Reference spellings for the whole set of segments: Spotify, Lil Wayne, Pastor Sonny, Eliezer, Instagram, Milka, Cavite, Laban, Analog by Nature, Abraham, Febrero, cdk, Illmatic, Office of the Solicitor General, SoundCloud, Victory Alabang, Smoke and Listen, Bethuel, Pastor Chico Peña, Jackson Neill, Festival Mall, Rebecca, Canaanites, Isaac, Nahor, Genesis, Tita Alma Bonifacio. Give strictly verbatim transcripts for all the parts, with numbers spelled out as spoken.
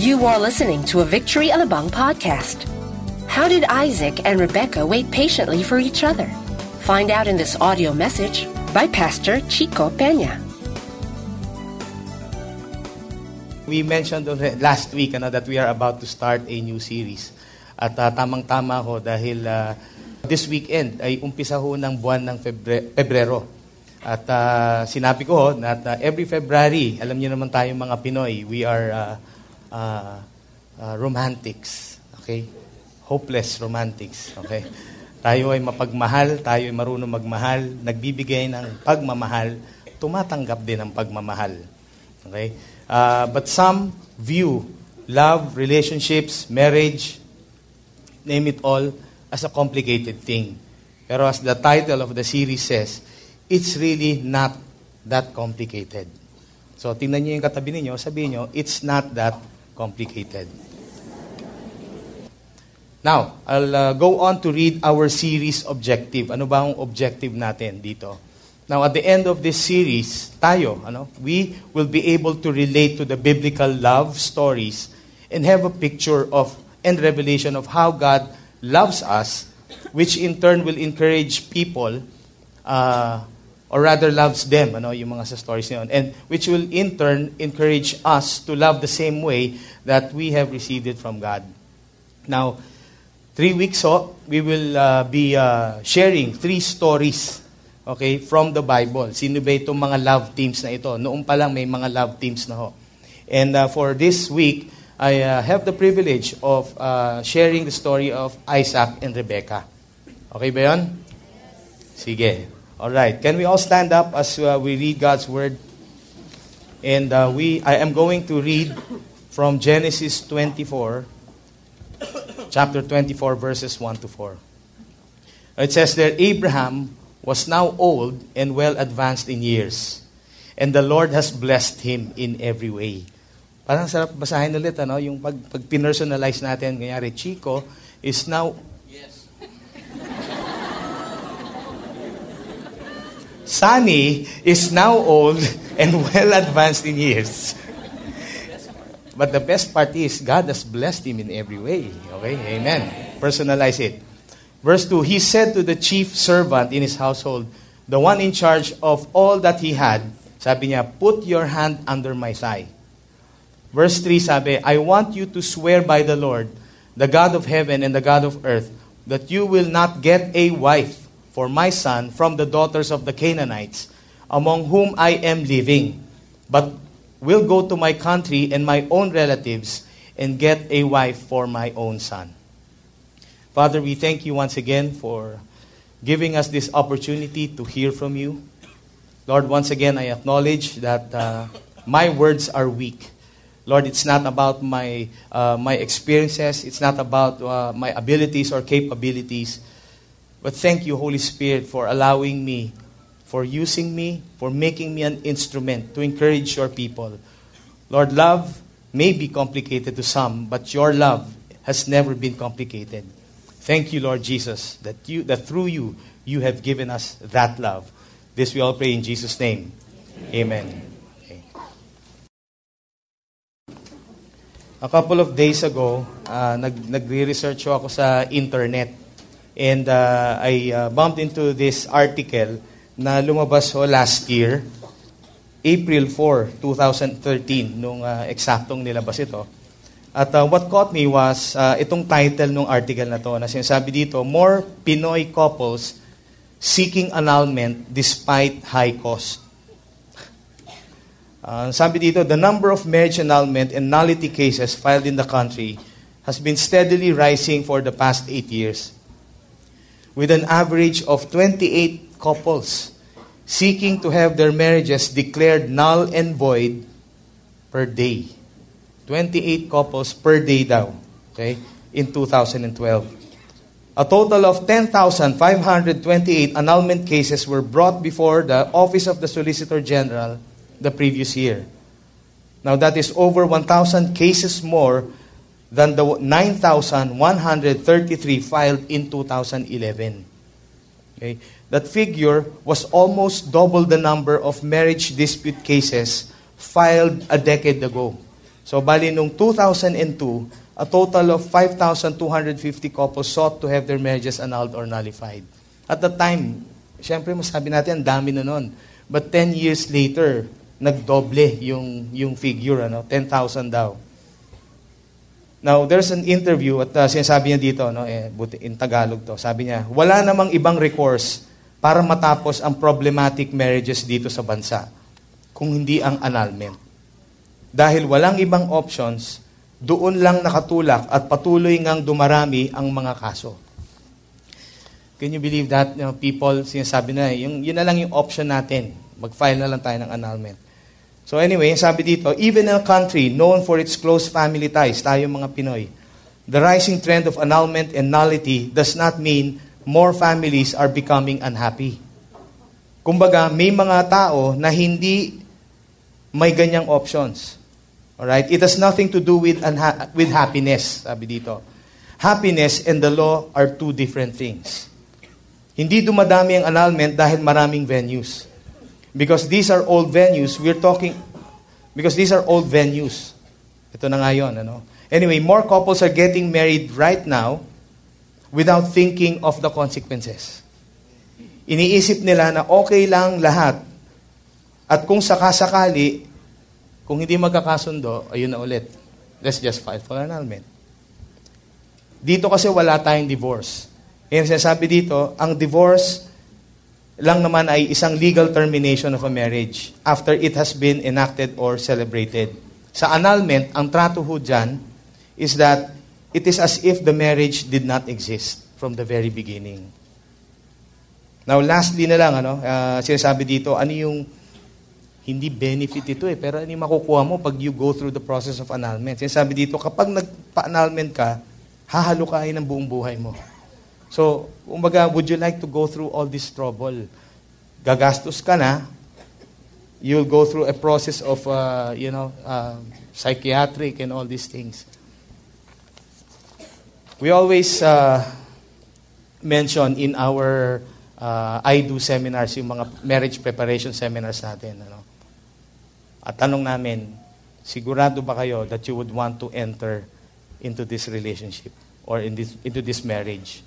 You are listening to a Victory Alabang podcast. How did Isaac and Rebecca wait patiently for each other? Find out in this audio message by Pastor Chico Peña. We mentioned last week ano, that we are about to start a new series. At uh, tamang-tama ko dahil uh, this weekend ay umpisa ho ng buwan ng Febre- Febrero. At uh, sinabi ko na uh, every February, alam niyo naman tayo mga Pinoy, we are uh, uh, uh, romantics, okay? Hopeless romantics, okay? Tayo ay mapagmahal, tayo ay marunong magmahal, nagbibigay ng pagmamahal, tumatanggap din ng pagmamahal, okay? Uh, but some view love, relationships, marriage, name it all, as a complicated thing. Pero as the title of the series says, it's really not that complicated. So, tingnan niyo yung katabi niyo, sabihin niyo, it's not that complicated. Now, I'll uh, go on to read our series objective. Ano ba ang objective natin dito? Now, at the end of this series, tayo, ano, we will be able to relate to the biblical love stories and have a picture of and revelation of how God loves us, which in turn will encourage people uh or rather loves them, ano, yung mga sa stories niyon, and which will in turn encourage us to love the same way that we have received it from God. Now, three weeks so, we will uh, be uh, sharing three stories, okay, from the Bible. Sino ba itong mga love teams na ito? Noong pa lang may mga love teams na ho. And uh, for this week, I uh, have the privilege of uh, sharing the story of Isaac and Rebecca. Okay ba yun? Sige. All right. Can we all stand up as uh, we read God's Word? And uh, we, I am going to read from Genesis twenty-four, chapter twenty-four, verses one to four. It says there, Abraham was now old and well advanced in years, and the Lord has blessed him in every way. Parang sarap basahin ulit, ano? Yung pag, pag pinersonalize natin, kanyari, Chico is now Sonny is now old and well advanced in years. But the best part is, God has blessed him in every way. Okay? Amen. Personalize it. Verse two, he said to the chief servant in his household, the one in charge of all that he had, sabi niya, put your hand under my thigh. Verse three, sabi, I want you to swear by the Lord, the God of heaven and the God of earth, that you will not get a wife for my son from the daughters of the Canaanites, among whom I am living, but will go to my country and my own relatives and get a wife for my own son. Father, we thank you once again for giving us this opportunity to hear from you. Lord, once again, I acknowledge that uh, my words are weak. Lord, it's not about my, uh, my experiences. It's not about uh, my abilities or capabilities. But thank you, Holy Spirit, for allowing me, for using me, for making me an instrument to encourage your people. Lord, love may be complicated to some, but your love has never been complicated. Thank you, Lord Jesus, that you, that through you, you have given us that love. This we all pray in Jesus' name. Amen. Okay. A couple of days ago, uh, nag, nagre-research ako sa internet. And uh, I uh, bumped into this article na lumabas ho last year, April fourth, twenty thirteen, nung uh, eksaktong nilabas ito. At uh, what caught me was uh, itong title ng article na to na sinasabi dito, More Pinoy Couples Seeking Annulment Despite High Cost. Uh, sabi dito, the number of marriage annulment and nullity cases filed in the country has been steadily rising for the past eight years, with an average of twenty-eight couples seeking to have their marriages declared null and void per day. twenty-eight couples per day daw, okay, in two thousand twelve. A total of ten thousand five hundred twenty-eight annulment cases were brought before the Office of the Solicitor General the previous year. Now that is over one thousand cases more than the nine thousand one hundred thirty-three filed in two thousand eleven. Okay? That figure was almost double the number of marriage dispute cases filed a decade ago. So, bali nung two thousand two, a total of five thousand two hundred fifty couples sought to have their marriages annulled or nullified. At the time, siyempre masabi natin, ang dami na nun. But ten years later, nagdoble yung, yung figure, ano? ten thousand daw. Now, there's an interview at uh, sinasabi niya dito, no? eh, buti, in Tagalog to, sabi niya, wala namang ibang recourse para matapos ang problematic marriages dito sa bansa, kung hindi ang annulment. Dahil walang ibang options, doon lang nakatulak at patuloy ngang dumarami ang mga kaso. Can you believe that? You know, people, sinasabi na, yung, yun na lang yung option natin. Mag-file na lang tayo ng annulment. So anyway, sabi dito, even in a country known for its close family ties, tayo mga Pinoy, the rising trend of annulment and nullity does not mean more families are becoming unhappy. Kumbaga, may mga tao na hindi may ganyang options. Alright? It has nothing to do with unha- with happiness, sabi dito. Happiness and the law are two different things. Hindi dumadami ang annulment dahil maraming venues. Because these are old venues, we're talking, because these are old venues. Ito na nga yun, ano? Anyway, more couples are getting married right now without thinking of the consequences. Iniisip nila na okay lang lahat. At kung sakasakali, kung hindi magkakasundo, ayun na ulit. Let's just file for annulment. Dito kasi wala tayong divorce. Yan sinasabi dito, ang divorce lang naman ay isang legal termination of a marriage after it has been enacted or celebrated. Sa annulment, ang trato ho dyan is that it is as if the marriage did not exist from the very beginning. Now, lastly na lang, ano, uh, sinasabi dito, ano yung, hindi benefit ito eh, pero ano yung makukuha mo pag you go through the process of annulment? Sinasabi dito, kapag nagpa-annulment ka, hahalukain ang buong buhay mo. So, umaga, would you like to go through all this trouble? Gagastos ka na, you'll go through a process of, uh, you know, uh, psychiatric and all these things. We always uh, mention in our uh, I Do seminars, yung mga marriage preparation seminars natin. Ano? At tanong namin, sigurado ba kayo that you would want to enter into this relationship or in this, into this marriage?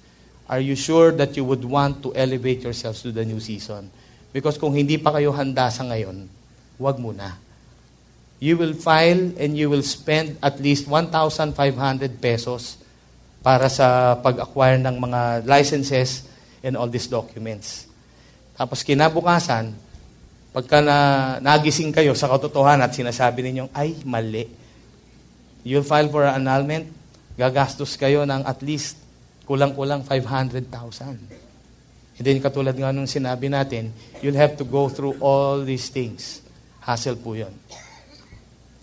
Are you sure that you would want to elevate yourselves to the new season? Because kung hindi pa kayo handa sa ngayon, wag muna. You will file and you will spend at least one thousand five hundred pesos para sa pag-acquire ng mga licenses and all these documents. Tapos kinabukasan, pagka na, nagising kayo sa katotohanan at sinasabi ninyong, ay, mali. You'll file for an annulment, gagastos kayo ng at least kulang-kulang five hundred thousand. And then katulad nga nung sinabi natin, you'll have to go through all these things. Hassle po yun.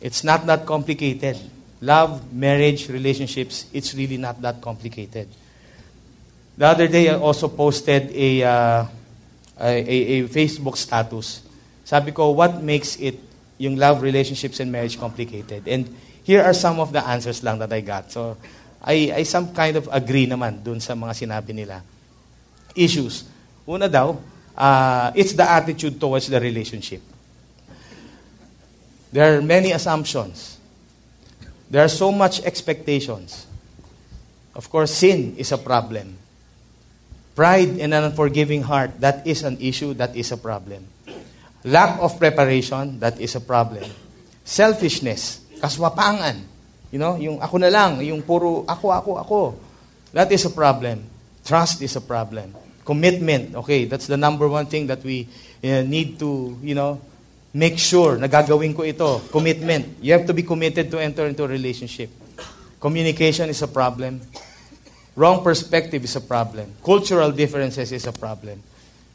It's not that complicated. Love, marriage, relationships, it's really not that complicated. The other day, I also posted a, uh, a, a Facebook status. Sabi ko, what makes it yung love, relationships, and marriage complicated? And here are some of the answers lang that I got. So, I, I some kind of agree naman dun sa mga sinabi nila. Issues. Una daw, uh, it's the attitude towards the relationship. There are many assumptions. There are so much expectations. Of course, sin is a problem. Pride and an unforgiving heart, that is an issue, that is a problem. Lack of preparation, that is a problem. Selfishness, kaswapangan. You know, yung ako na lang, yung puro ako, ako, ako. That is a problem. Trust is a problem. Commitment, okay, that's the number one thing that we uh, need to, you know, make sure na gagawin ko ito. Commitment. You have to be committed to enter into a relationship. Communication is a problem. Wrong perspective is a problem. Cultural differences is a problem.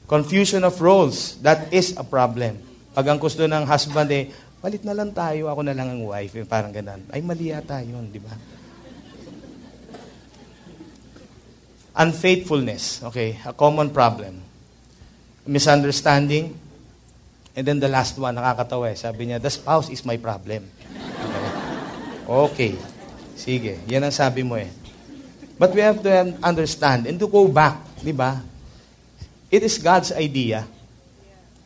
Confusion of roles, that is a problem. Pag ang gusto ng husband eh, palit na lang tayo, ako na lang ang wife. Eh, parang ganun. Ay, mali yata yun, di ba? Unfaithfulness. Okay, a common problem. Misunderstanding. And then the last one, nakakatawa eh. Sabi niya, the spouse is my problem. Okay. Sige, yan ang sabi mo eh. But we have to understand and to go back, di ba? It is God's idea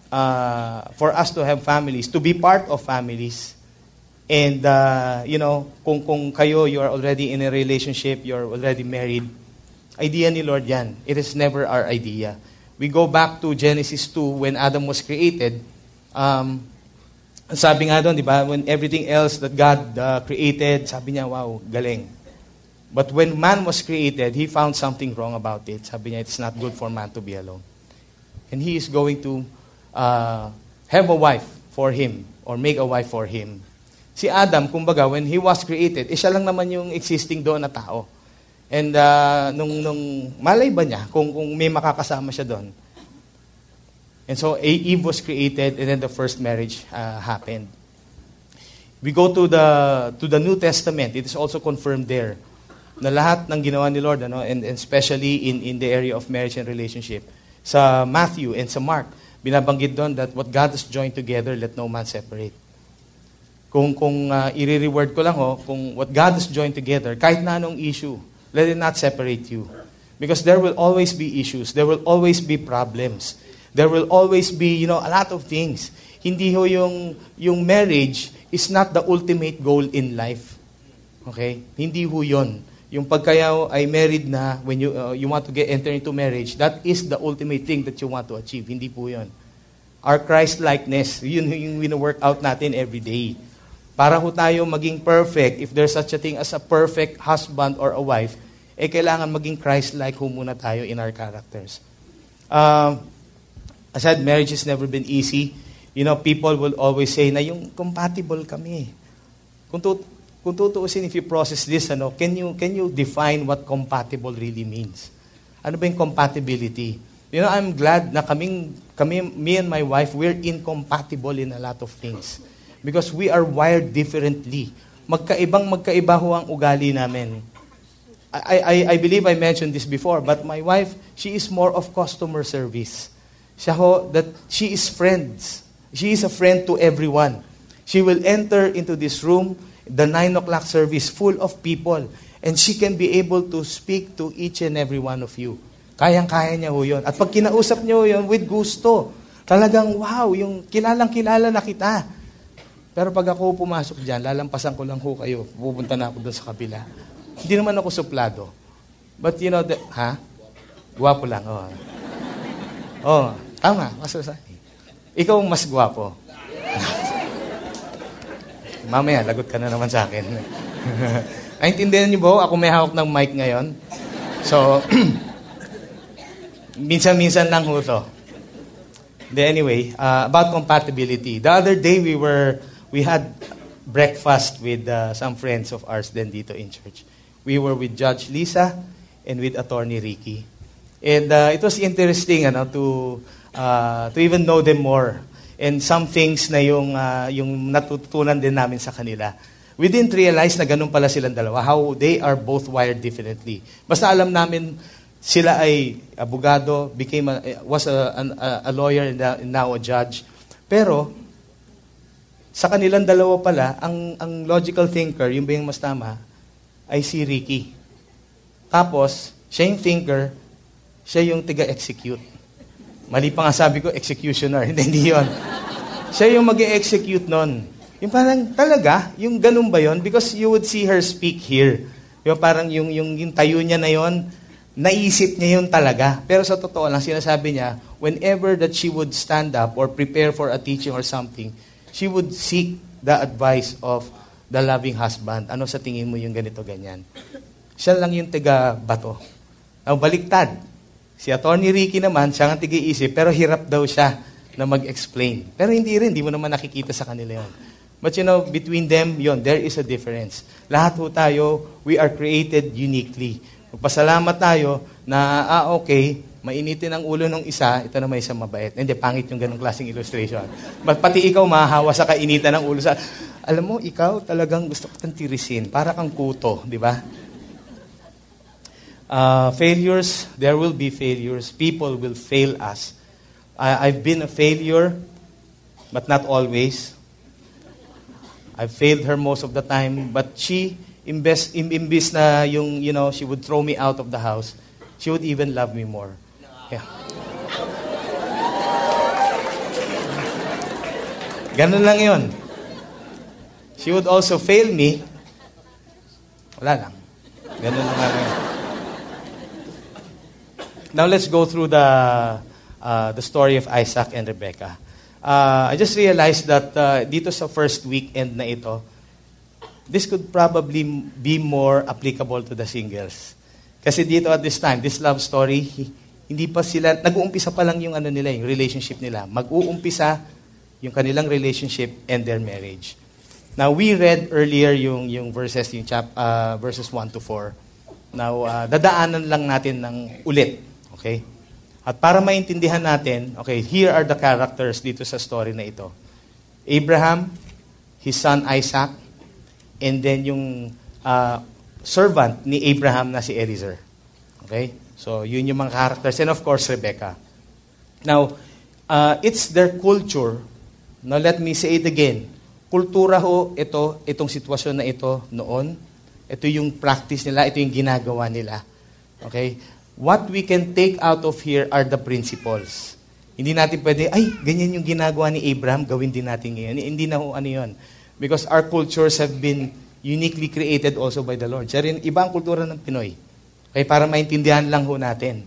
Uh, for us to have families, to be part of families. And, uh, you know, kung, kung kayo, you are already in a relationship, you are already married, idea ni Lord yan. It is never our idea. We go back to Genesis two when Adam was created. Um, sabi nga doon, di ba, when everything else that God uh, created, sabi niya, wow, galing. But when man was created, he found something wrong about it. Sabi niya, it's not good for man to be alone. And he is going to uh, have a wife for him or make a wife for him. Si Adam, kumbaga, when he was created, eh, siya lang naman yung existing doon na tao. And uh, nung, nung malay ba niya kung, kung may makakasama siya doon. And so Eve was created and then the first marriage uh, happened. We go to the to the New Testament. It is also confirmed there na lahat ng ginawa ni Lord, ano, and, and especially in, in the area of marriage and relationship. Sa Matthew and sa Mark, binabanggit doon that what God has joined together, let no man separate. Kung kung uh, i-reward ko lang ho, kung what God has joined together, kahit na anong issue, let it not separate you. Because there will always be issues. There will always be problems. There will always be, you know, a lot of things. Hindi ho yung, yung marriage is not the ultimate goal in life. Okay? Hindi ho yun. Yung pagkayaw ay married na, when you uh, you want to get enter into marriage, that is the ultimate thing that you want to achieve. Hindi po yun. Our Christ-likeness, yun yung wino-work out natin every day. Para ho tayo maging perfect, if there's such a thing as a perfect husband or a wife, eh kailangan maging Christ-like ho muna tayo in our characters. Um, as I said, marriage has never been easy. You know, people will always say na yung compatible kami. Kung, tut- kung tutuusin, if you process this, ano, can you, can you define what compatible really means? Ano ba yung compatibility? You know, I'm glad na kaming, kami, me and my wife, we're incompatible in a lot of things. Because we are wired differently. Magkaibang magkaiba ho ang ugali namin. I, I, I believe I mentioned this before, but my wife, she is more of customer service. Siya ho, that she is friends. She is a friend to everyone. She will enter into this room, the nine o'clock service, full of people. And she can be able to speak to each and every one of you. Kayang-kaya niya ho yun. At pag kinausap niyo yun, with gusto, talagang wow, yung kilalang-kilala na kita. Pero pag ako pumasok dyan, lalampasan ko lang ho kayo. Pupunta na ako doon sa kabila. Hindi naman ako suplado. But you know, the, ha? Guwapo lang. Oh, oh tama. Masusay. Ikaw mas guwapo. Mamaya, lagot ka na naman sa akin. Naintindihan niyo ba? Ako may hawak ng mic ngayon. So, minsan-minsan lang ho to. Anyway, uh, about compatibility. The other day, we were... We had breakfast with uh, some friends of ours then dito in church. We were with Judge Lisa and with Attorney Ricky. And uh, it was interesting ano, to uh, to even know them more. And some things na yung, uh, yung natutunan din namin sa kanila. We didn't realize na ganun pala silang dalawa. How they are both wired differently. Basta alam namin sila ay abogado, became a, was a, a, a lawyer and now a judge. Pero, sa kanilang dalawa pala, ang, ang logical thinker, yung ba yung mas tama, ay si Ricky. Tapos, siya yung thinker, siya yung tiga-execute. Mali pa nga sabi ko, executioner. Hindi, hindi yun. Siya yung mag-execute nun. Yung parang, talaga, yung ganun ba yun? Because you would see her speak here. Yung parang yung, yung, yung tayo niya na yun, naisip niya yun talaga. Pero sa totoo lang, sinasabi niya, whenever that she would stand up or prepare for a teaching or something, she would seek the advice of the loving husband. Ano sa tingin mo yung ganito, ganyan? Siya lang yung tiga-bato. Ang baliktad. Si Attorney Ricky naman, siya ang tiga-isip, pero hirap daw siya na mag-explain. Pero hindi rin, hindi mo naman nakikita sa kanila yun. But you know, between them, yun, there is a difference. Lahat ho tayo, we are created uniquely. Magpasalamat tayo na, ah, okay, mainitin ang ulo ng isa, ito na may isang mabait. Hindi, pangit yung ganong klaseng illustration. But pati ikaw mahahawa sa kainitan ng ulo. Sa, alam mo, ikaw talagang gusto kitang tirisin. Para kang kuto, di ba? Uh, failures, there will be failures. People will fail us. I, I've been a failure, but not always. I've failed her most of the time, but she, imbes, imbes na yung, you know, she would throw me out of the house, she would even love me more. Yeah. Ganun lang yun. she would also fail me, wala lang. Ganun lang. Now let's go through the uh, the story of Isaac and Rebecca. Uh, I just realized that uh, dito sa first weekend na ito, this could probably be more applicable to the singles. Kasi dito at this time, this love story, hindi pa sila, nag-uumpisa pa lang yung ano nila, yung relationship nila. Mag-uumpisa yung kanilang relationship and their marriage. Now, we read earlier yung, yung verses, yung chap, uh, verses one to four. Now, uh, dadaanan lang natin ng ulit. Okay? At para maintindihan natin, okay, here are the characters dito sa story na ito. Abraham, his son Isaac, and then yung uh, servant ni Abraham na si Eliezer. Okay? So, yun yung mga characters. And of course, Rebecca. Now, uh, it's their culture. Now, let me say it again. Kultura ho ito, itong sitwasyon na ito noon. Ito yung practice nila, ito yung ginagawa nila. Okay? What we can take out of here are the principles. Hindi natin pwede, ay, ganyan yung ginagawa ni Abraham, gawin din natin ngayon. Hindi na ho ano yun. Because our cultures have been uniquely created also by the Lord. Siya rin, iba ang kultura ng Pinoy. Okay, para maintindihan lang ho natin.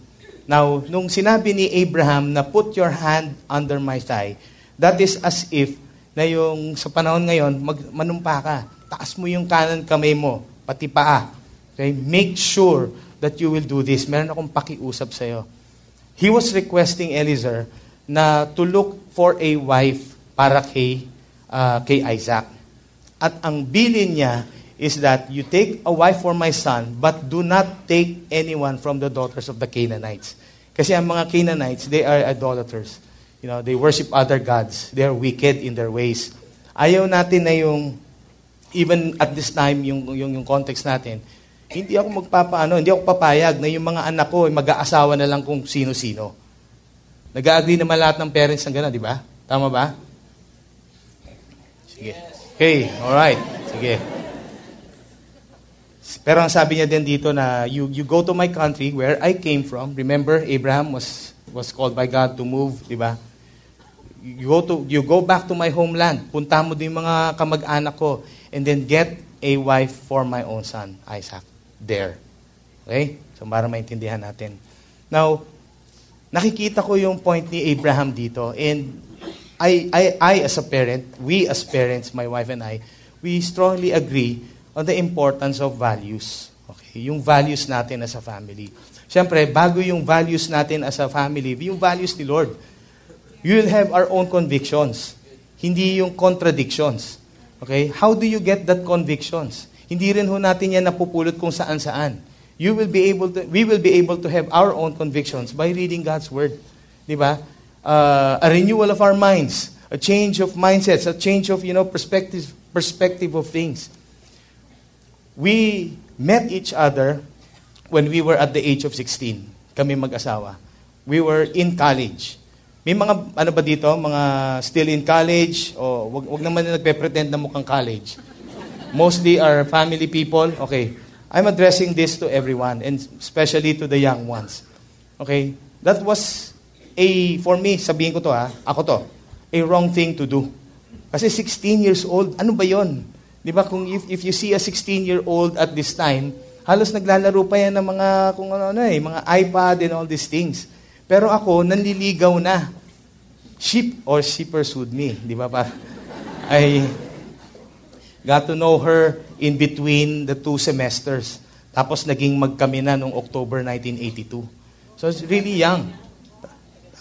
Now, nung sinabi ni Abraham na put your hand under my thigh, that is as if na yung sa panahon ngayon, mag, manumpa ka. Taas mo yung kanan kamay mo, pati paa. Okay, make sure that you will do this. Meron akong pakiusap sa'yo. He was requesting Eliezer na to look for a wife para kay, uh, kay Isaac. At ang bilin niya is that you take a wife for my son, but do not take anyone from the daughters of the Canaanites. Kasi ang mga Canaanites, they are idolaters. You know, they worship other gods. They are wicked in their ways. Ayaw natin na yung, even at this time, yung, yung, yung context natin, hindi ako magpapaano, hindi ako papayag na yung mga anak ko, mag-aasawa na lang kung sino-sino. Nag-agree naman lahat ng parents ng gano'n, di ba? Tama ba? Sige. Okay, alright. Sige. Pero ang sabi niya din dito na, you, you go to my country where I came from. Remember, Abraham was, was called by God to move, di ba? You go to, you go back to my homeland. Punta mo din mga kamag-anak ko. And then get a wife for my own son, Isaac, there. Okay? So, para maintindihan natin. Now, nakikita ko yung point ni Abraham dito. And I, I, I as a parent, we as parents, my wife and I, we strongly agree on the importance of values. Okay, yung values natin as a family. Siyempre, bago yung values natin as a family, yung values ni Lord. You will have our own convictions. Hindi yung contradictions. Okay? How do you get that convictions? Hindi rin ho natin yan napupulot kung saan-saan. You will be able to, we will be able to have our own convictions by reading God's Word. Di ba? Uh, a renewal of our minds, a change of mindsets, a change of, you know, perspective, perspective of things. We met each other when we were at the age of sixteen. Kami mag-asawa. We were in college. May mga, ano ba dito, mga still in college, o wag, wag naman na nagpe-pretend na mukhang college. Mostly are family people. Okay. I'm addressing this to everyone, and especially to the young ones. Okay. That was A, for me, sabihin ko to ha, ako to, a wrong thing to do. Kasi sixteen years old, ano ba yun? Di ba, kung if, if you see a sixteen-year-old at this time, halos naglalaro pa yan ng mga, kung ano, ano eh, mga iPad and all these things. Pero ako, nanliligaw na. Sheep or she pursued me. Di ba pa? I got to know her in between the two semesters. Tapos naging magkami na noong October nineteen eighty-two. So it's really young.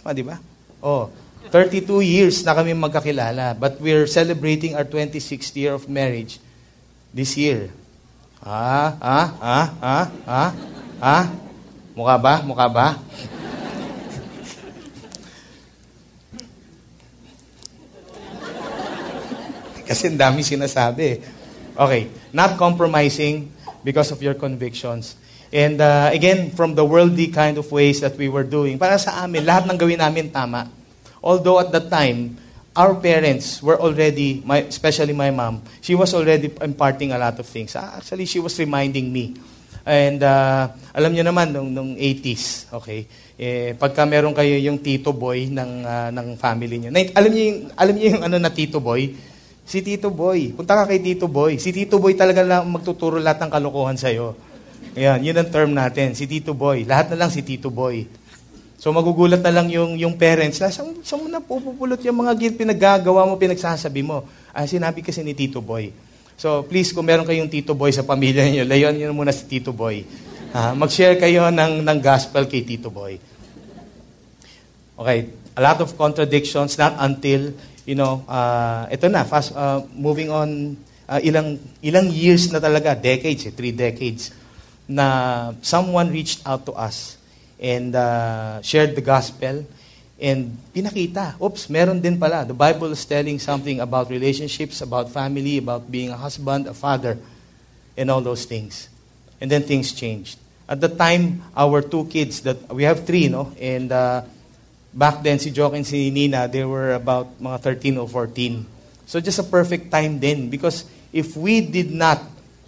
Ah, di ba? Oh, thirty-two years na kami magkakilala, but we're celebrating our twenty-sixth year of marriage this year. Ah, ah, ah, ah, ah, ah. Mukha ba? Mukha ba? Kasi ang dami sinasabi. Okay, not compromising because of your convictions. And uh, again, from the worldly kind of ways that we were doing, para sa amin, lahat ng gawin namin tama. Although at that time, our parents were already, my, especially my mom, she was already imparting a lot of things. Actually, she was reminding me. And uh, alam nyo naman, nung, nung eighties, okay, eh, pagka meron kayo yung tito boy ng, uh, ng family nyo. Na, alam nyo yung, alam nyo yung ano na tito boy? Si Tito Boy. Punta ka kay Tito Boy. Si Tito Boy talaga lang magtuturo lahat ng kalokohan sa'yo. Ayan, yun ang term natin. Si Tito Boy. Lahat na lang si Tito Boy. So magugulat na lang yung, yung parents. Saan, saan mo na pupupulot yung mga pinaggagawa mo, pinagsasabi mo? Ah, sinabi kasi ni Tito Boy. So please, kung meron kayong Tito Boy sa pamilya niyo, layon yun muna si Tito Boy. Ha? Mag-share kayo ng, ng gospel kay Tito Boy. Okay, a lot of contradictions, not until, you know, uh, ito na, fast, uh, moving on, uh, ilang, ilang years na talaga, decades, eh, three decades, na someone reached out to us and uh, shared the gospel and pinakita, oops, meron din pala. The Bible is telling something about relationships, about family, about being a husband, a father, and all those things. And then things changed. At the time, our two kids, that we have three, no? And, uh, back then, si Jock and si Nina, they were about mga thirteen or fourteen. So just a perfect time then. Because if we did not,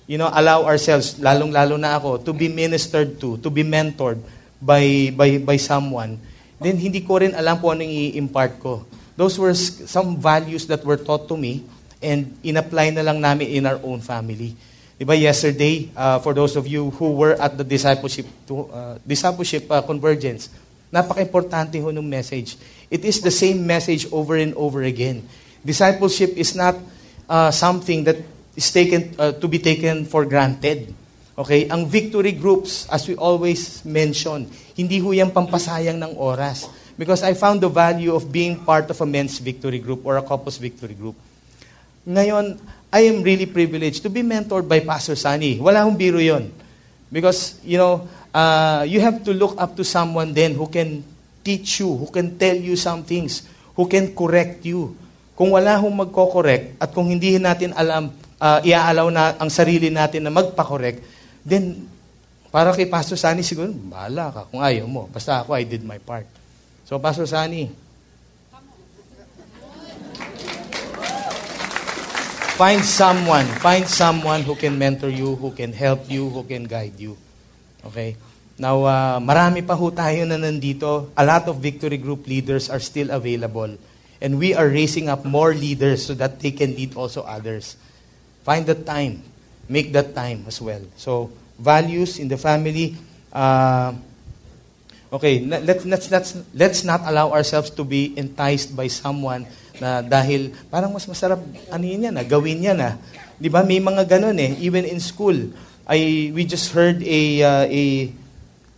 you know, allow ourselves, lalong-lalo na ako, to be ministered to, to be mentored by by by someone, then hindi ko rin alam po anong i-impart ko. Those were some values that were taught to me and in-apply na lang namin in our own family. Diba yesterday, uh, for those of you who were at the discipleship to, uh, discipleship uh, convergence, napaka-importante ho ng message. It is the same message over and over again. Discipleship is not uh, something that is taken uh, to be taken for granted. Okay? Ang victory groups, as we always mention, hindi ho yan pampasayang ng oras. Because I found the value of being part of a men's victory group or a couple's victory group. Ngayon, I am really privileged to be mentored by Pastor Sonny. Wala hong biro yon. Because, you know, Uh, you have to look up to someone then who can teach you, who can tell you some things, who can correct you. Kung wala hong magko-correct at kung hindi natin alam, uh, iaalaw na ang sarili natin na magpa-correct, then para kay Pastor Sonny siguro, bahala ka kung ayaw mo. Basta ako, I did my part. So, Pastor Sonny, find someone, find someone who can mentor you, who can help you, who can guide you. Okay? Now, uh, marami pa ho tayo na nandito. A lot of victory group leaders are still available. And we are raising up more leaders so that they can lead also others. Find that time. Make that time as well. So, values in the family. Uh, okay, let's, let's, let's, let's not allow ourselves to be enticed by someone na dahil parang mas masarap ano yun yan, ah, gawin yan. Ah. Di ba? May mga ganun eh. Even in school. I we just heard a uh, a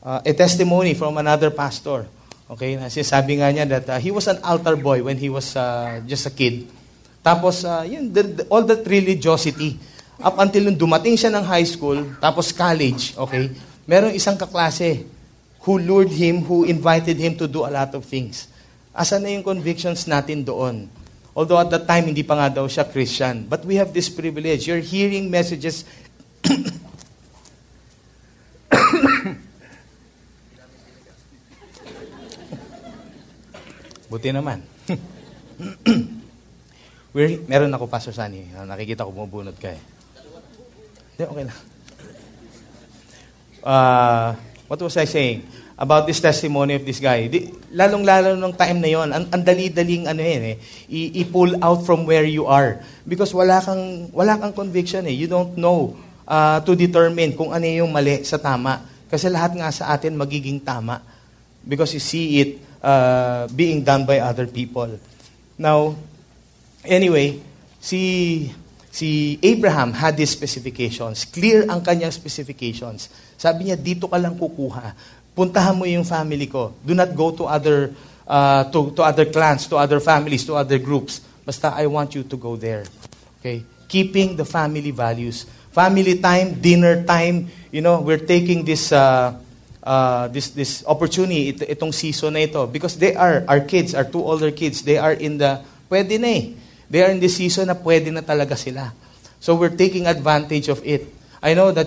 uh, a testimony from another pastor. Okay, sinasabi nga niya that uh, he was an altar boy when he was uh, just a kid. Tapos uh, yun, the, the, all that religiosity up until nung dumating siya ng high school, tapos college, okay? Merong isang kaklase who lured him, who invited him to do a lot of things. Asan na yung convictions natin doon? Although at that time hindi pa nga daw siya Christian, but we have this privilege. You're hearing messages Buti naman. We're, meron ako, Pastor Sonny. Nakikita ko, bumubunod ka eh. Hindi, okay lang. Uh, what was I saying? About this testimony of this guy. Di, lalong-lalo nung time na yon, ang, ang dali-daling ano yan eh, i-pull out from where you are. Because wala kang, wala kang conviction eh. You don't know uh, to determine kung ano yung mali sa tama. Kasi lahat nga sa atin magiging tama. Because you see it Uh, being done by other people. Now, anyway, si, si Abraham had these specifications. Clear ang kanyang specifications. Sabi niya, dito ka lang kukuha. Puntahan mo yung family ko. Do not go to other, uh, to, to other clans, to other families, to other groups. Basta, I want you to go there. Okay? Keeping the family values. Family time, dinner time, you know, we're taking this... Uh, Uh, this this opportunity, it, itong season na ito. Because they are, our kids, our two older kids, they are in the, pwede na eh. They are in the season na pwede na talaga sila. So we're taking advantage of it. I know that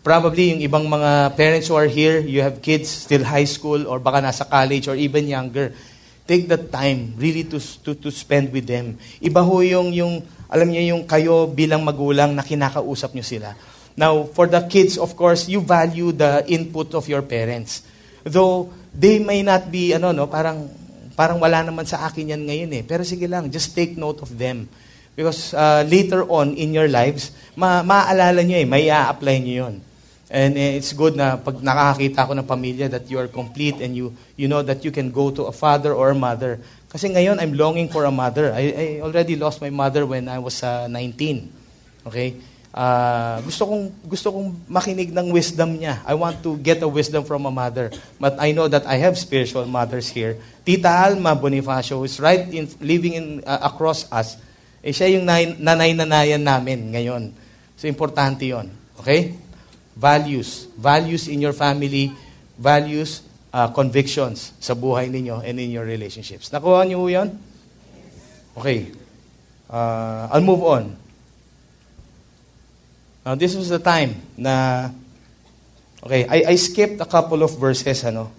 probably yung ibang mga parents who are here, you have kids still high school or baka nasa college or even younger. Take that time really to to, to spend with them. Iba ho yung, yung, alam niyo yung kayo bilang magulang na kinakausap niyo sila. Now, for the kids, of course, you value the input of your parents. Though, they may not be, ano, no, parang, parang wala naman sa akin yan ngayon eh. Pero sige lang, just take note of them. Because uh, later on in your lives, ma- maaalala nyo eh, may a-apply nyo yun. And it's good na pag nakakakita ko ng pamilya that you are complete and you you know that you can go to a father or a mother. Kasi ngayon, I'm longing for a mother. I, I already lost my mother when I was uh, nineteen. Okay? Uh, gusto kong gusto kong makinig ng wisdom niya. I want to get a wisdom from a mother. But I know that I have spiritual mothers here. Tita Alma Bonifacio is right in living in uh, across us. Eh siya yung nanay-nanayan namin ngayon. So importante 'yon. Okay? Values, values in your family, values, uh, convictions sa buhay ninyo and in your relationships. Nakuha niyo 'yon? Okay. Uh, I'll move on. Now, this was the time na, okay, I, I skipped a couple of verses, ano?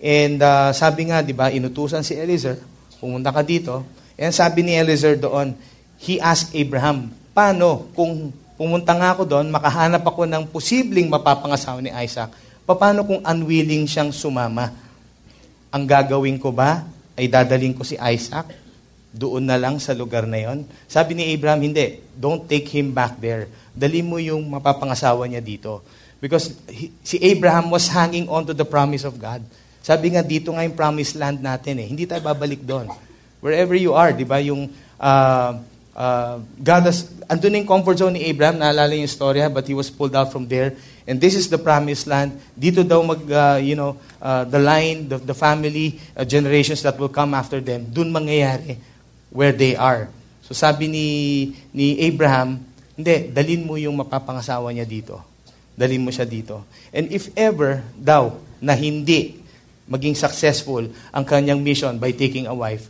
And uh, sabi nga, di ba, inutusan si Eliezer, pumunta ka dito, and sabi ni Eliezer doon, he asked Abraham, paano kung pumunta nga ako doon, makahanap ako ng posibleng mapapangasawa ni Isaac, paano kung unwilling siyang sumama? Ang gagawin ko ba ay dadaling ko si Isaac doon na lang sa lugar na yon? Sabi ni Abraham, hindi, don't take him back there. Dali mo yung mapapangasawa niya dito. Because he, si Abraham was hanging on to the promise of God. Sabi nga, dito nga yung promised land natin eh. Hindi tayo babalik doon. Wherever you are, di ba? Yung, uh, uh, God has, andun yung comfort zone ni Abraham, naalala yung story, but he was pulled out from there. And this is the promised land. Dito daw mag, uh, you know, uh, the line, the, the family, uh, generations that will come after them, dun mangyayari where they are. So sabi ni, ni Abraham, hindi, dalhin mo yung mapapangasawa niya dito. Dalhin mo siya dito. And if ever daw na hindi maging successful ang kanyang mission by taking a wife,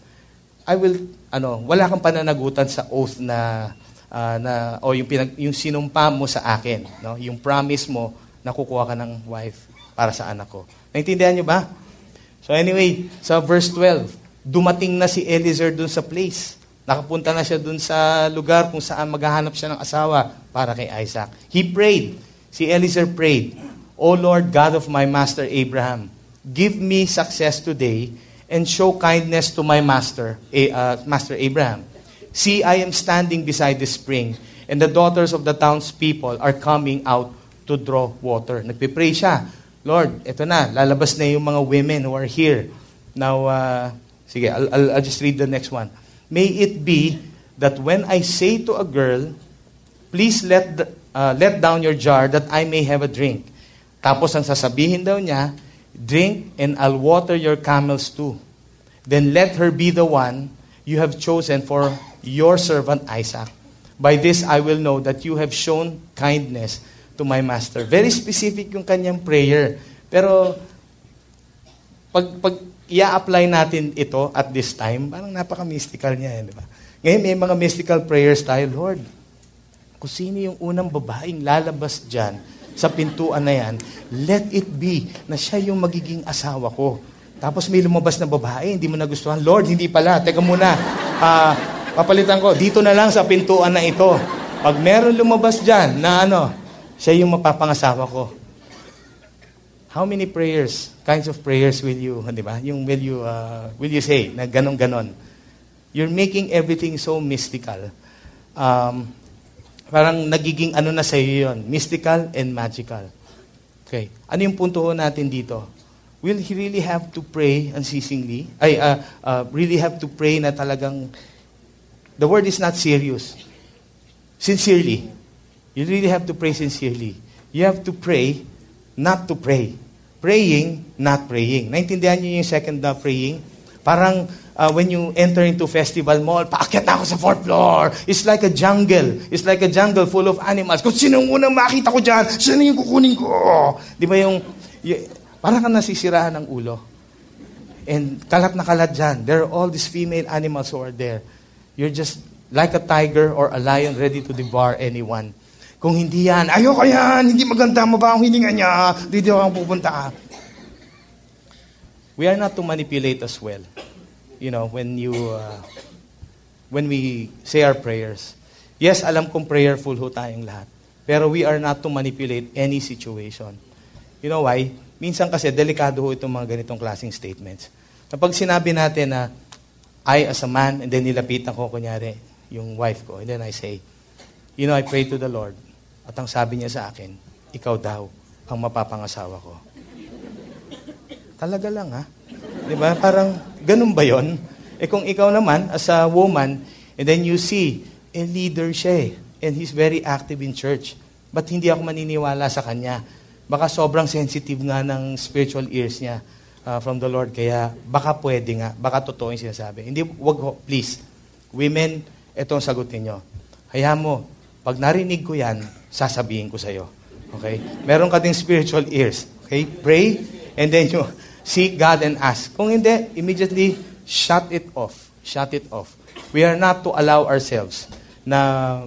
I will, ano, wala kang pananagutan sa oath na, uh, na o yung, pinag, yung sinumpa mo sa akin, no? Yung promise mo na kukuha ka ng wife para sa anak ko. Naintindihan niyo ba? So anyway, sa verse twelve, dumating na si Eliezer dun sa place. Nakapunta na siya dun sa lugar kung saan maghahanap siya ng asawa para kay Isaac. He prayed. Si Eliezer prayed, O Lord God of my master Abraham, give me success today and show kindness to my master, uh, Master Abraham. See, I am standing beside the spring and the daughters of the townspeople are coming out to draw water. Nagpipray siya. Lord, eto na, lalabas na yung mga women who are here. Now, uh, sige, I'll, I'll, I'll just read the next one. May it be that when I say to a girl, please let the, uh, let down your jar that I may have a drink. Tapos ang sasabihin daw niya, drink and I'll water your camels too. Then let her be the one you have chosen for your servant Isaac. By this I will know that you have shown kindness to my master. Very specific yung kanyang prayer. Pero pag pag i-apply natin ito at this time, parang napaka-mystical niya, eh, di ba? Ngayon, may mga mystical prayers tayo, Lord, kung sino yung unang babaeng lalabas dyan sa pintuan na yan, let it be na siya yung magiging asawa ko. Tapos may lumabas na babae, hindi mo nagustuhan, Lord, hindi pala, teka muna, uh, papalitan ko, dito na lang sa pintuan na ito. Pag meron lumabas dyan na ano, siya yung mapapangasawa ko. How many prayers, kinds of prayers will you, di ba? Yung will you, uh, will you say, na ganon-ganon. You're making everything so mystical. Um, parang nagiging ano na sa'yo yun, mystical and magical. Okay. Ano yung punto ho natin dito? Will he really have to pray unceasingly? Ay, uh, uh, really have to pray na talagang, the word is not serious. Sincerely. You really have to pray sincerely. You have to pray not to pray. Praying, not praying. Naintindihan niyo yung second na praying? Parang uh, when you enter into Festival Mall, paakyat ako sa fourth floor. It's like a jungle. It's like a jungle full of animals. Kung sino yung unang makita ko dyan, sino yung kukunin ko? Di ba yung, yung parang ka nasisiraan ng ulo. And kalat na kalat dyan. There are all these female animals who are there. You're just like a tiger or a lion ready to devour anyone. Kung hindi yan, ayoko yan, hindi maganda, mabahong hininga niya, hindi ako pupunta. We are not to manipulate as well. You know, when you, uh, when we say our prayers. Yes, alam kong prayerful ho tayong lahat. Pero we are not to manipulate any situation. You know why? Minsan kasi delikado ho itong mga ganitong klaseng statements. Kapag sinabi natin na, I as a man, and then nilapitan ko, kunyari, yung wife ko. And then I say, you know, I pray to the Lord. At ang sabi niya sa akin, ikaw daw ang mapapangasawa ko. Talaga lang, ha? Diba? Parang ganun ba yun? Eh kung ikaw naman, as a woman, and then you see, a leader siya eh. And he's very active in church. But hindi ako maniniwala sa kanya. Baka sobrang sensitive nga ng spiritual ears niya uh, from the Lord. Kaya baka pwede nga. Baka totoo yung sinasabi. Hindi, wag ho, please. Women, eto ang sagot ninyo. Hayaan mo, pag narinig ko yan, sasabihin ko sa'yo. Okay? Meron ka ding spiritual ears. Okay? Pray, and then you seek God and ask. Kung hindi, immediately shut it off. Shut it off. We are not to allow ourselves na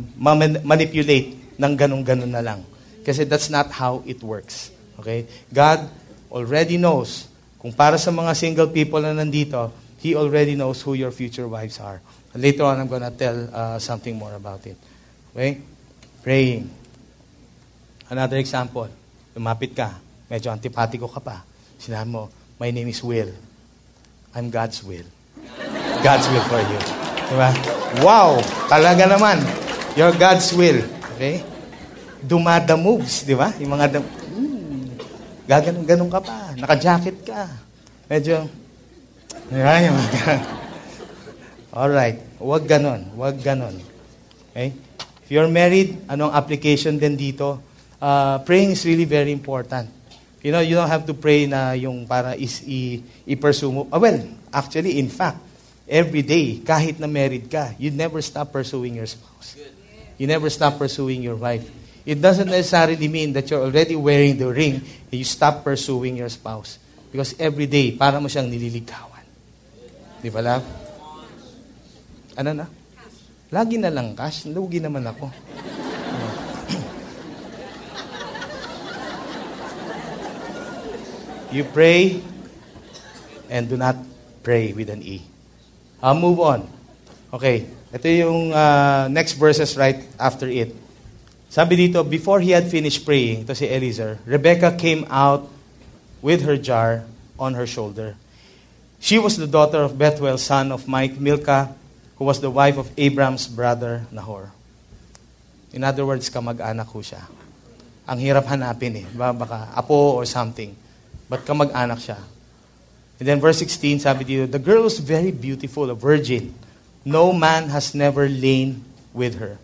manipulate ng ganun-ganun na lang. Kasi that's not how it works. Okay? God already knows. Kung para sa mga single people na nandito, He already knows who your future wives are. Later on, I'm going to tell uh, something more about it. Okay? Praying. Another example. Lumapit ka. Medyo antipatiko ka pa. Sinabi mo, my name is Will. I'm God's will. God's will for you. Diba? Wow! Talaga naman. You're God's will. Okay? Dumada moves, di ba? Yung mga, dam- mm, gaganong-ganong ka pa. Naka-jacket ka. Medyo, di ba? Yung mga alright. Huwag ganon. Huwag ganon. Okay? If you're married, anong application din dito? Uh, praying is really very important. You know, you don't have to pray na yung para is i- i-pursue mo. Ah, well, actually, in fact, every day, kahit na married ka, you never stop pursuing your spouse. You never stop pursuing your wife. It doesn't necessarily mean that you're already wearing the ring and you stop pursuing your spouse. Because every day, para mo siyang nililigawan. Di ba, love? Ano na? Lagi na lang, Cash. Lugi naman ako. You pray and do not pray with an E. I'll move on. Okay. Ito yung uh, next verses right after it. Sabi dito, before he had finished praying, ito si Eliezer, Rebecca came out with her jar on her shoulder. She was the daughter of Bethuel, son of Milka, who was the wife of Abraham's brother, Nahor. In other words, kamag-anak ko siya. Ang hirap hanapin eh. Baka apo or something. But kamag-anak siya. And then verse sixteen, sabi dito, the girl was very beautiful, a virgin. No man has never lain with her.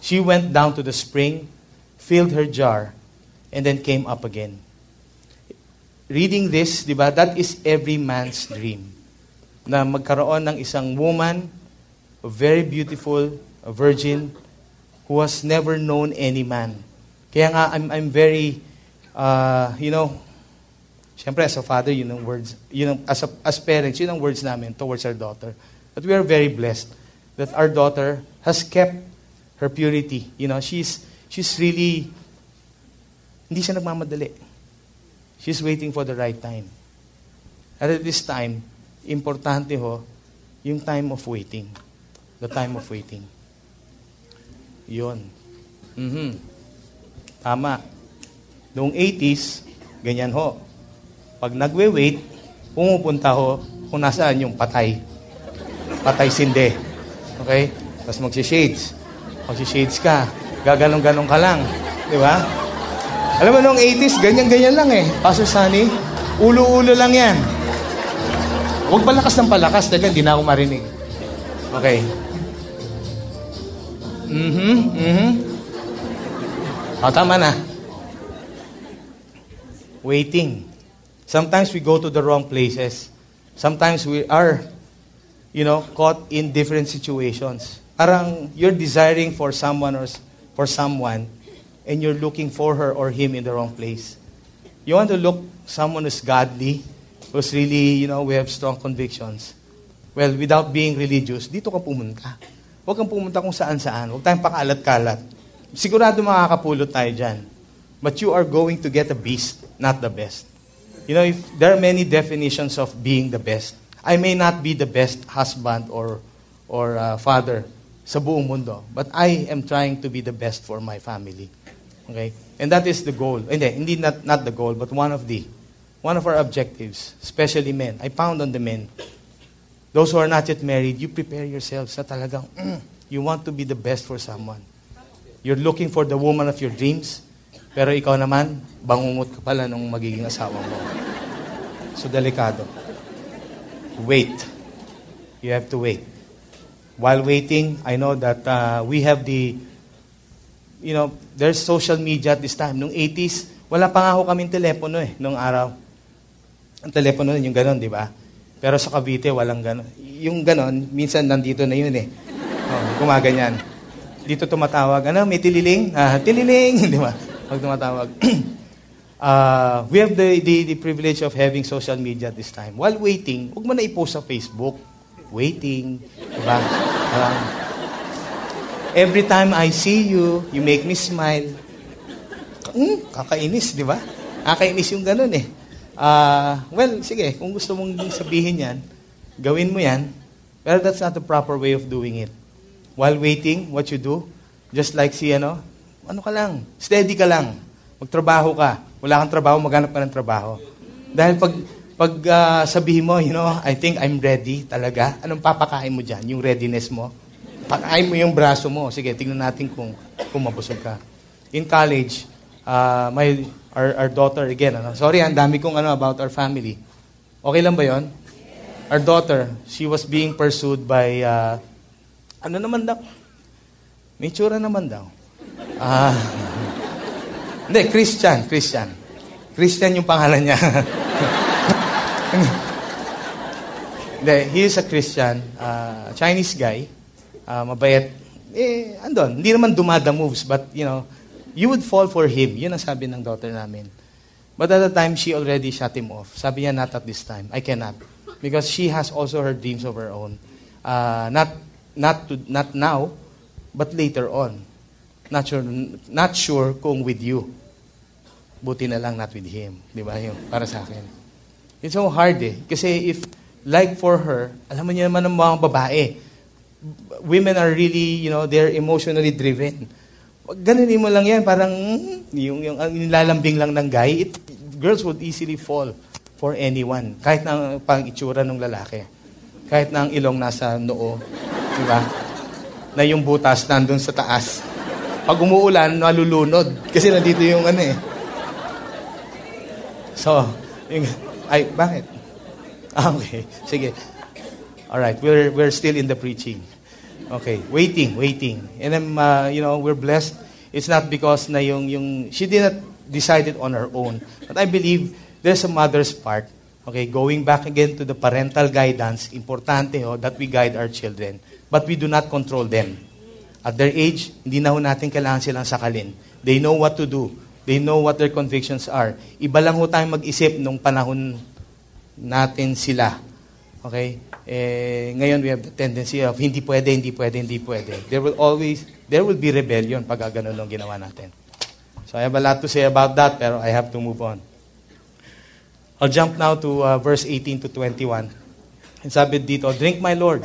She went down to the spring, filled her jar, and then came up again. Reading this, di ba, that is every man's dream. Na magkaroon ng isang woman, a very beautiful, a virgin, who has never known any man. Kaya nga, I'm, I'm very, uh, you know, siyempre, as a father, yun ang words, yun ang, as, a, as parents, yun ang words namin towards our daughter. But we are very blessed that our daughter has kept her purity. You know, she's she's really, hindi siya nagmamadali. She's waiting for the right time. And at this time, importante ho, yung time of waiting. The time of waiting. Yun. Mm-hmm. Tama. Noong eighties, ganyan ho. Pag nagwe-wait, pumupunta ho kung nasaan yung patay. Patay sinde. Okay? Tapos magsi-shades. Magsi-shades ka. Gagalong-galong ka lang. Di ba? Alam mo, noong eighties, ganyan-ganyan lang eh. Pastor Sonny, ulo-ulo lang yan. Huwag palakas ng palakas dahil hindi na ako marinig. Okay. Mm-hmm, mm-hmm. O, tama na. Waiting. Sometimes we go to the wrong places. Sometimes we are, you know, caught in different situations. Parang you're desiring for someone or for someone, and you're looking for her or him in the wrong place. You want to look someone who's godly, who's really, you know, we have strong convictions. Well, without being religious, dito ka pumunta. Huwag kang pumunta kung saan-saan. Huwag tayong pakalat-kalat. Sigurado makakapulot tayo dyan. But you are going to get a beast, not the best. You know, if there are many definitions of being the best. I may not be the best husband or or uh, father sa buong mundo, but I am trying to be the best for my family. Okay? And that is the goal. Hindi, hindi not, not the goal, but one of the, one of our objectives, especially men. I pound on the men. Those who are not yet married, you prepare yourselves na talagang, mm, You want to be the best for someone. You're looking for the woman of your dreams, pero ikaw naman, bangungot ka pala nung magiging asawa mo. So, delikado. Wait. You have to wait. While waiting, I know that uh, we have the, you know, there's social media at this time. Nung eighties, wala pa nga ho kaming telepono eh, nung araw. Ang telepono yung ganon, di ba? Pero sa Cavite, walang ganon. Yung ganon, minsan nandito na yun eh. Oh, kumaganyan. Dito tumatawag, ano, may tililing? Ah, tililing! Di ba? Pag tumatawag. uh, we have the, the, the privilege of having social media at this time. While waiting, huwag mo na i-post sa Facebook. Waiting. Diba? Um, every time I see you, you make me smile. Mm, kakainis, di ba? Kakainis yung ganun eh. Uh, well, sige, kung gusto mong sabihin yan, gawin mo yan, pero that's not the proper way of doing it. While waiting, what you do, just like si ano, ano ka lang, steady ka lang, magtrabaho ka, wala kang trabaho, maghanap ka ng trabaho. Dahil pag Pag uh, sabihin mo, you know, I think I'm ready talaga, anong papakain mo dyan? Yung readiness mo? Pakain mo yung braso mo. Sige, tingnan natin kung, kung mabusog ka. In college, uh, my, our, our daughter, again, ano, sorry, ang dami kong ano about our family. Okay lang ba yun? Our daughter, she was being pursued by, uh, ano naman daw? May tsura naman daw. Uh, hindi, Christian, Christian. Christian yung pangalan niya. He is a Christian, uh, Chinese guy, uh, mabayat. Eh, andon, hindi naman dumada moves, but you know, you would fall for him. Yun ang sabi ng daughter namin. But at the time, she already shut him off. Sabi niya, not at this time. I cannot. Because she has also her dreams of her own. Uh, not not to, not now, but later on. Not sure, not sure kung with you. Buti na lang not with him. Di ba yun? Para sa akin. It's so hard eh. Kasi if, like for her, alam mo niya naman ang mga babae. Women are really, you know, they're emotionally driven. Ganunin mo lang yan, parang yung, yung nilalambing lang ng guy, it, girls would easily fall for anyone. Kahit na ang pang itsura ng lalaki. Kahit na ang ilong nasa noo. Diba? Na yung butas nandun sa taas. Pag umuulan, nalulunod. Kasi nandito yung ano eh. So, yung, ay, bakit? Okay, sige. Alright, we're, we're still in the preaching. Okay, waiting, waiting. And then, uh, you know, we're blessed. It's not because na yung, yung, she did not decide it on her own. But I believe there's a mother's part. Okay, going back again to the parental guidance, importante ho, that we guide our children. But we do not control them. At their age, hindi na ho natin kailangan silang sakalin. They know what to do. They know what their convictions are. Iba lang ho tayong mag-isip nung panahon natin sila. Okay? Eh, ngayon, we have the tendency of hindi pwede, hindi pwede, hindi pwede. There will always, there will be rebellion pag ganun lang ginawa natin. So I have a lot to say about that, pero I have to move on. I'll jump now to uh, verse eighteen to twenty-one. And sabi dito, drink my Lord.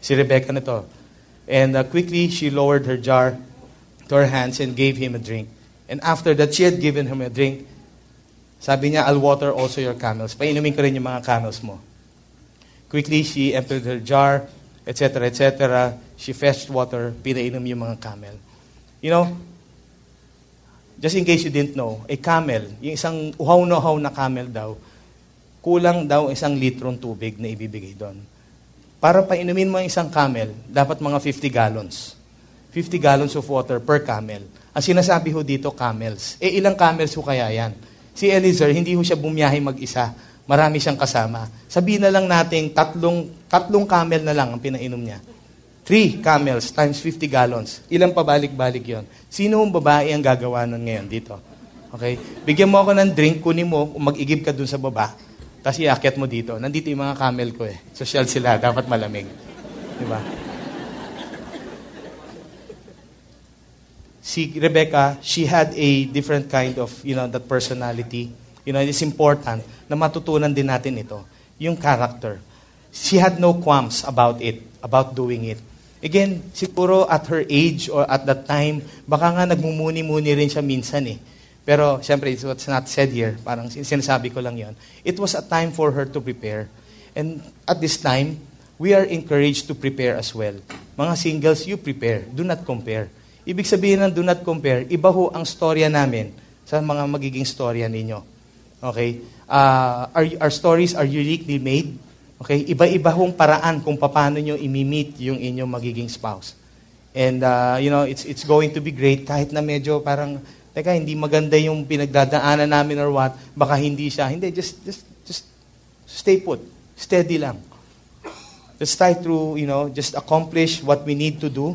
Si Rebecca nito. And uh, quickly, she lowered her jar to her hands and gave him a drink. And after that, she had given him a drink. Sabi niya, I'll water also your camels. Painumin ko rin yung mga camels mo. Quickly, she emptied her jar, et cetera, et cetera. She fetched water, pinainom yung mga camel. You know, just in case you didn't know, a camel, yung isang uhaw-uhaw na camel daw, kulang daw isang litrong tubig na ibibigay doon. Para painumin mo yung isang camel, dapat mga fifty gallons. fifty gallons of water per camel. Ang sinasabi ho dito, camels. Eh, ilang camels ho kaya yan? Si Eliezer, hindi ho siya bumiyahe mag-isa. Marami siyang kasama. Sabihin na lang natin, tatlong, tatlong camel na lang ang pinainom niya. Three camels times fifty gallons. Ilang pabalik-balik yon. Sino ang babae ang gagawa nun ngayon dito? Okay? Bigyan mo ako ng drink, kunin mo, mag-igib ka dun sa baba, tapos iakyat mo dito. Nandito yung mga camel ko eh. Social sila, dapat malamig. Diba? Si Rebecca, she had a different kind of, you know, that personality. You know, it's important na matutunan din natin ito, yung character. She had no qualms about it, about doing it. Again, siguro at her age or at that time, baka nga nagmumuni-muni rin siya minsan eh. Pero, syempre, it's what's not said here. Parang sinasabi ko lang yon. It was a time for her to prepare. And at this time, we are encouraged to prepare as well. Mga singles, you prepare. Do not compare. Ibig sabihin ng do not compare, iba ho ang storya namin sa mga magiging storya ninyo. Okay? Uh, our, our stories are uniquely made. Okay? Iba-iba hong paraan kung paano nyo imi-meet yung inyong magiging spouse. And, uh, you know, it's it's going to be great kahit na medyo parang, teka, hindi maganda yung pinagdadaanan namin or what, baka hindi siya. Hindi, just just just stay put. Steady lang. Let's try to, you know, just accomplish what we need to do.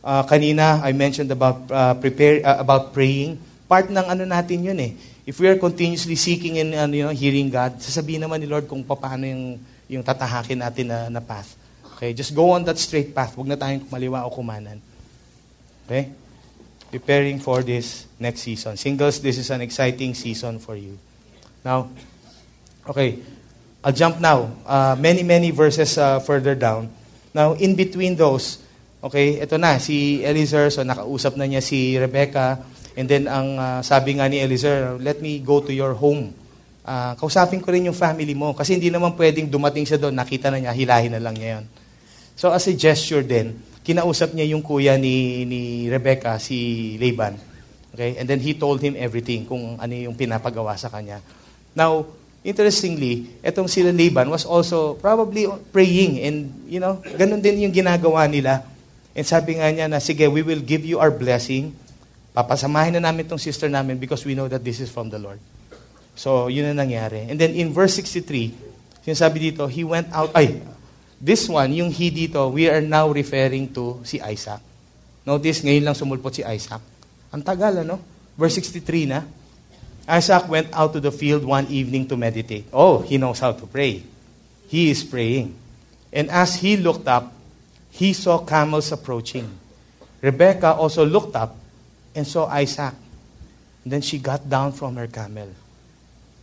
Uh, kanina, I mentioned about uh, prepare uh, about praying. Part ng ano natin yun eh. If we are continuously seeking and uh, you know, hearing God, sasabihin naman ni Lord kung paano yung, yung tatahakin natin na, na path. Okay, just go on that straight path. Huwag na tayong kumaliwa o kumanan. Okay? Preparing for this next season. Singles, this is an exciting season for you. Now, okay, I'll jump now. Uh, many, many verses uh, further down. Now, in between those, okay, eto na, si Eliezer, so nakausap na niya si Rebecca, and then ang uh, sabi nga ni Eliezer, let me go to your home. Uh, kausapin ko rin yung family mo, kasi hindi naman pwedeng dumating siya doon, nakita na niya, hilahin na lang niya yun. So as a gesture din, kinausap niya yung kuya ni, ni Rebecca, si Laban. Okay? And then he told him everything, kung ano yung pinapagawa sa kanya. Now, interestingly, etong si Laban was also probably praying and, you know, ganun din yung ginagawa nila. And sabi nga niya na, sige, we will give you our blessing. Papasamahin na namin tong sister namin because we know that this is from the Lord. So, yun na nangyari. And then in verse sixty-three, sinasabi dito, he went out, ay, this one, yung he dito, we are now referring to si Isaac. Notice, ngayon lang sumulpot si Isaac. Ang tagal, ano? Verse sixty-three na. Isaac went out to the field one evening to meditate. Oh, he knows how to pray. He is praying. And as he looked up, he saw camels approaching. Rebecca also looked up and saw Isaac. And then she got down from her camel.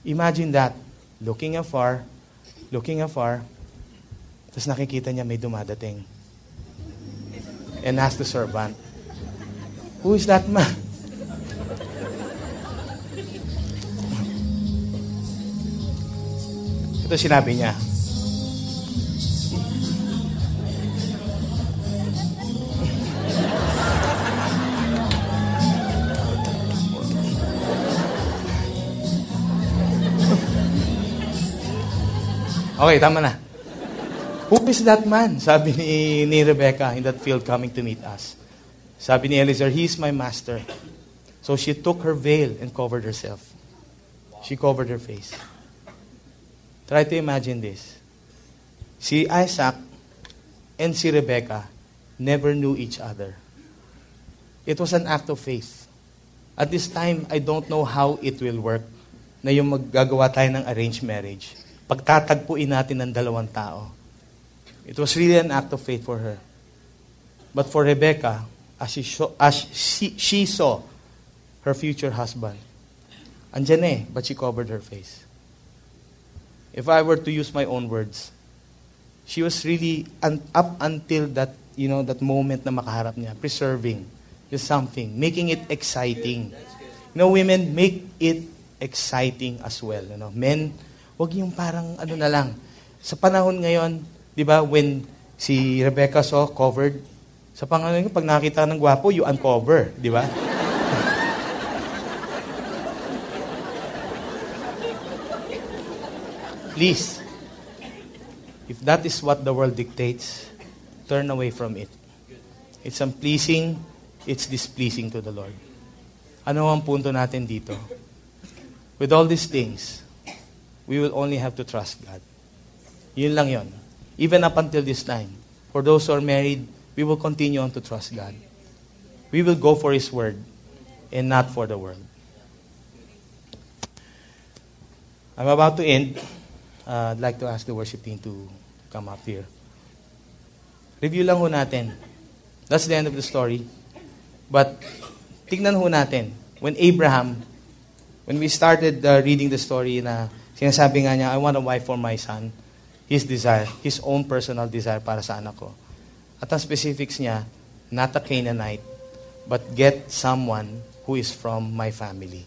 Imagine that. Looking afar, looking afar, tapos nakikita niya may dumadating. And asked the servant, who is that man? Ito sinabi niya. Okay, tama na. Who is that man? Sabi ni, ni Rebecca in that field coming to meet us. Sabi ni Eliezer, he is my master. So she took her veil and covered herself. She covered her face. Try to imagine this. Si Isaac and si Rebecca never knew each other. It was an act of faith. At this time, I don't know how it will work na yung maggagawa tayo ng arranged marriage. Pagtatagpuin natin ng dalawang tao. It was really an act of faith for her. But for Rebecca, as she, saw, as she, she saw her future husband, andyan eh, but she covered her face. If I were to use my own words, she was really, un, up until that, you know, that moment na makaharap niya, preserving just something, making it exciting. You know, women, make it exciting as well. You know, men, wag yung parang ano na lang. Sa panahon ngayon, di ba, when si Rebecca saw covered, sa pangalan nyo, pag nakita ng gwapo, you uncover, di ba? Please, if that is what the world dictates, turn away from it. It's unpleasing, it's displeasing to the Lord. Ano ang punto natin dito? With all these things, we will only have to trust God. Yun lang yun. Even up until this time, for those who are married, we will continue on to trust God. We will go for His word and not for the world. I'm about to end. Uh, I'd like to ask the worship team to come up here. Review lang ho natin. That's the end of the story. But tignan ho natin. When Abraham, when we started uh, reading the story, na sinasabi nga niya, I want a wife for my son. His desire, his own personal desire para sa anak ko. At ang specifics niya, not a Canaanite, but get someone who is from my family,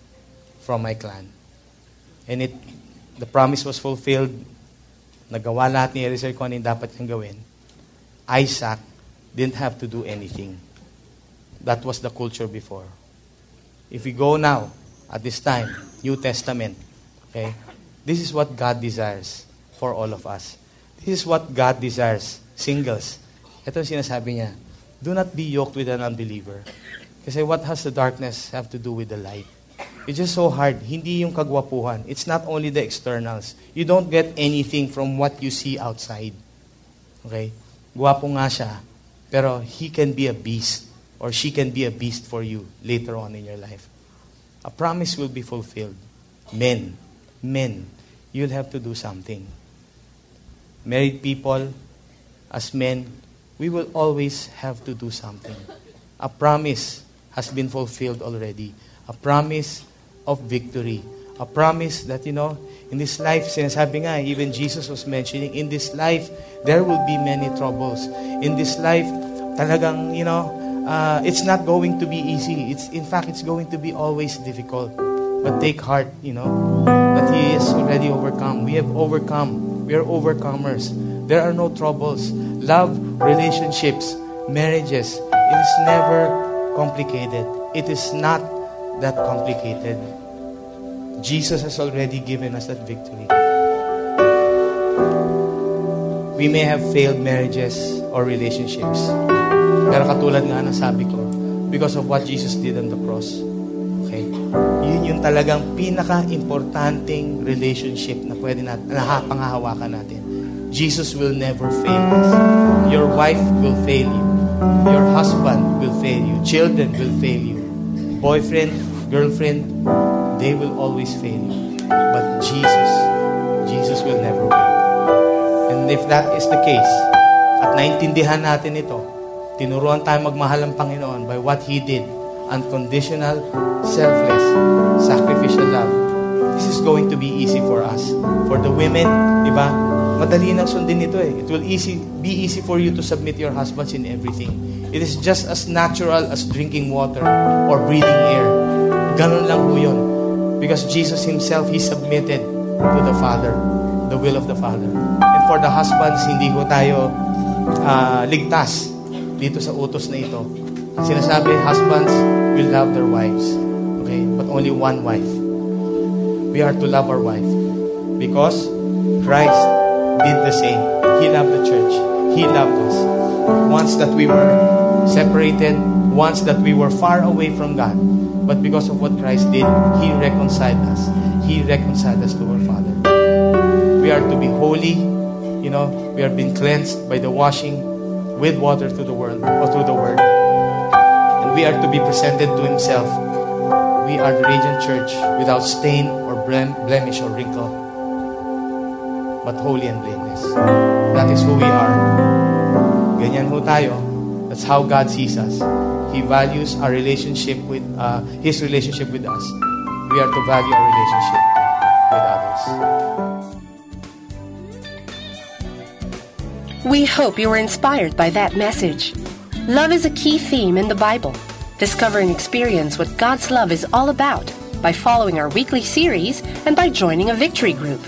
from my clan. And it, the promise was fulfilled. Nagawa lahat ni Eliezer kung ano yung dapat niyang gawin. Isaac didn't have to do anything. That was the culture before. If we go now, at this time, New Testament, okay? This is what God desires for all of us. This is what God desires, singles. Ito yung sinasabi niya, do not be yoked with an unbeliever. Kasi what has the darkness have to do with the light? It's just so hard. Hindi yung kagwapuhan. It's not only the externals. You don't get anything from what you see outside. Okay? Gwapo nga siya, pero he can be a beast or she can be a beast for you later on in your life. A promise will be fulfilled. Men, men, you'll have to do something. Married people, as men, we will always have to do something. A promise has been fulfilled already. A promise of victory. A promise that, you know, in this life, sinasabi nga, even Jesus was mentioning, in this life, there will be many troubles. In this life, talagang, you know, uh, it's not going to be easy. It's, in fact, it's going to be always difficult. But take heart, you know, that He is already overcome. We have overcome. We are overcomers. There are no troubles. Love, relationships, marriages, it is never complicated. It is not that complicated. Jesus has already given us that victory. We may have failed marriages or relationships. Pero katulad nga ng sabi ko, because of what Jesus did on the cross. Okay? Yun yung talagang pinaka-importanting relationship na pwede natin, na panghahawakan natin. Jesus will never fail us. Your wife will fail you. Your husband will fail you. Children will fail you. Boyfriend, girlfriend, they will always fail you. But Jesus, Jesus will never fail. And if that is the case, at naintindihan natin ito, tinuruan tayo magmahal ng Panginoon by what He did, unconditional, selfless, sacrificial love. This is going to be easy for us. For the women, di ba? Madali nang sundin ito eh. It will easy, be easy for you to submit your husbands in everything. It is just as natural as drinking water or breathing air. Ganun lang po yun. Because Jesus Himself, He submitted to the Father, the will of the Father. And for the husbands, hindi ko tayo uh, ligtas dito sa utos na ito. Sinasabi, husbands will love their wives. Okay? But only one wife. We are to love our wife. Because Christ did the same. He loved the church. He loved us. Once that we were separated, once that we were far away from God, but because of what Christ did, He reconciled us. He reconciled us to our Father. We are to be holy. You know, we have been cleansed by the washing with water through the world or through the Word. And we are to be presented to Himself. We are the radiant church without stain or blem- blemish or wrinkle, but holy and blameless. That is who we are. Ganyan ho tayo. That's how God sees us. He values our relationship with, uh, His relationship with us. We are to value our relationship with others. We hope you were inspired by that message. Love is a key theme in the Bible. Discover and experience what God's love is all about by following our weekly series and by joining a victory group.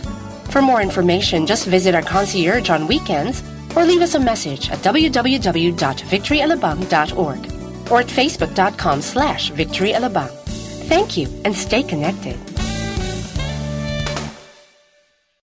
For more information, just visit our concierge on weekends or leave us a message at w w w dot victory alabang dot org or at facebook dot com slash victory alabang. Thank you and stay connected.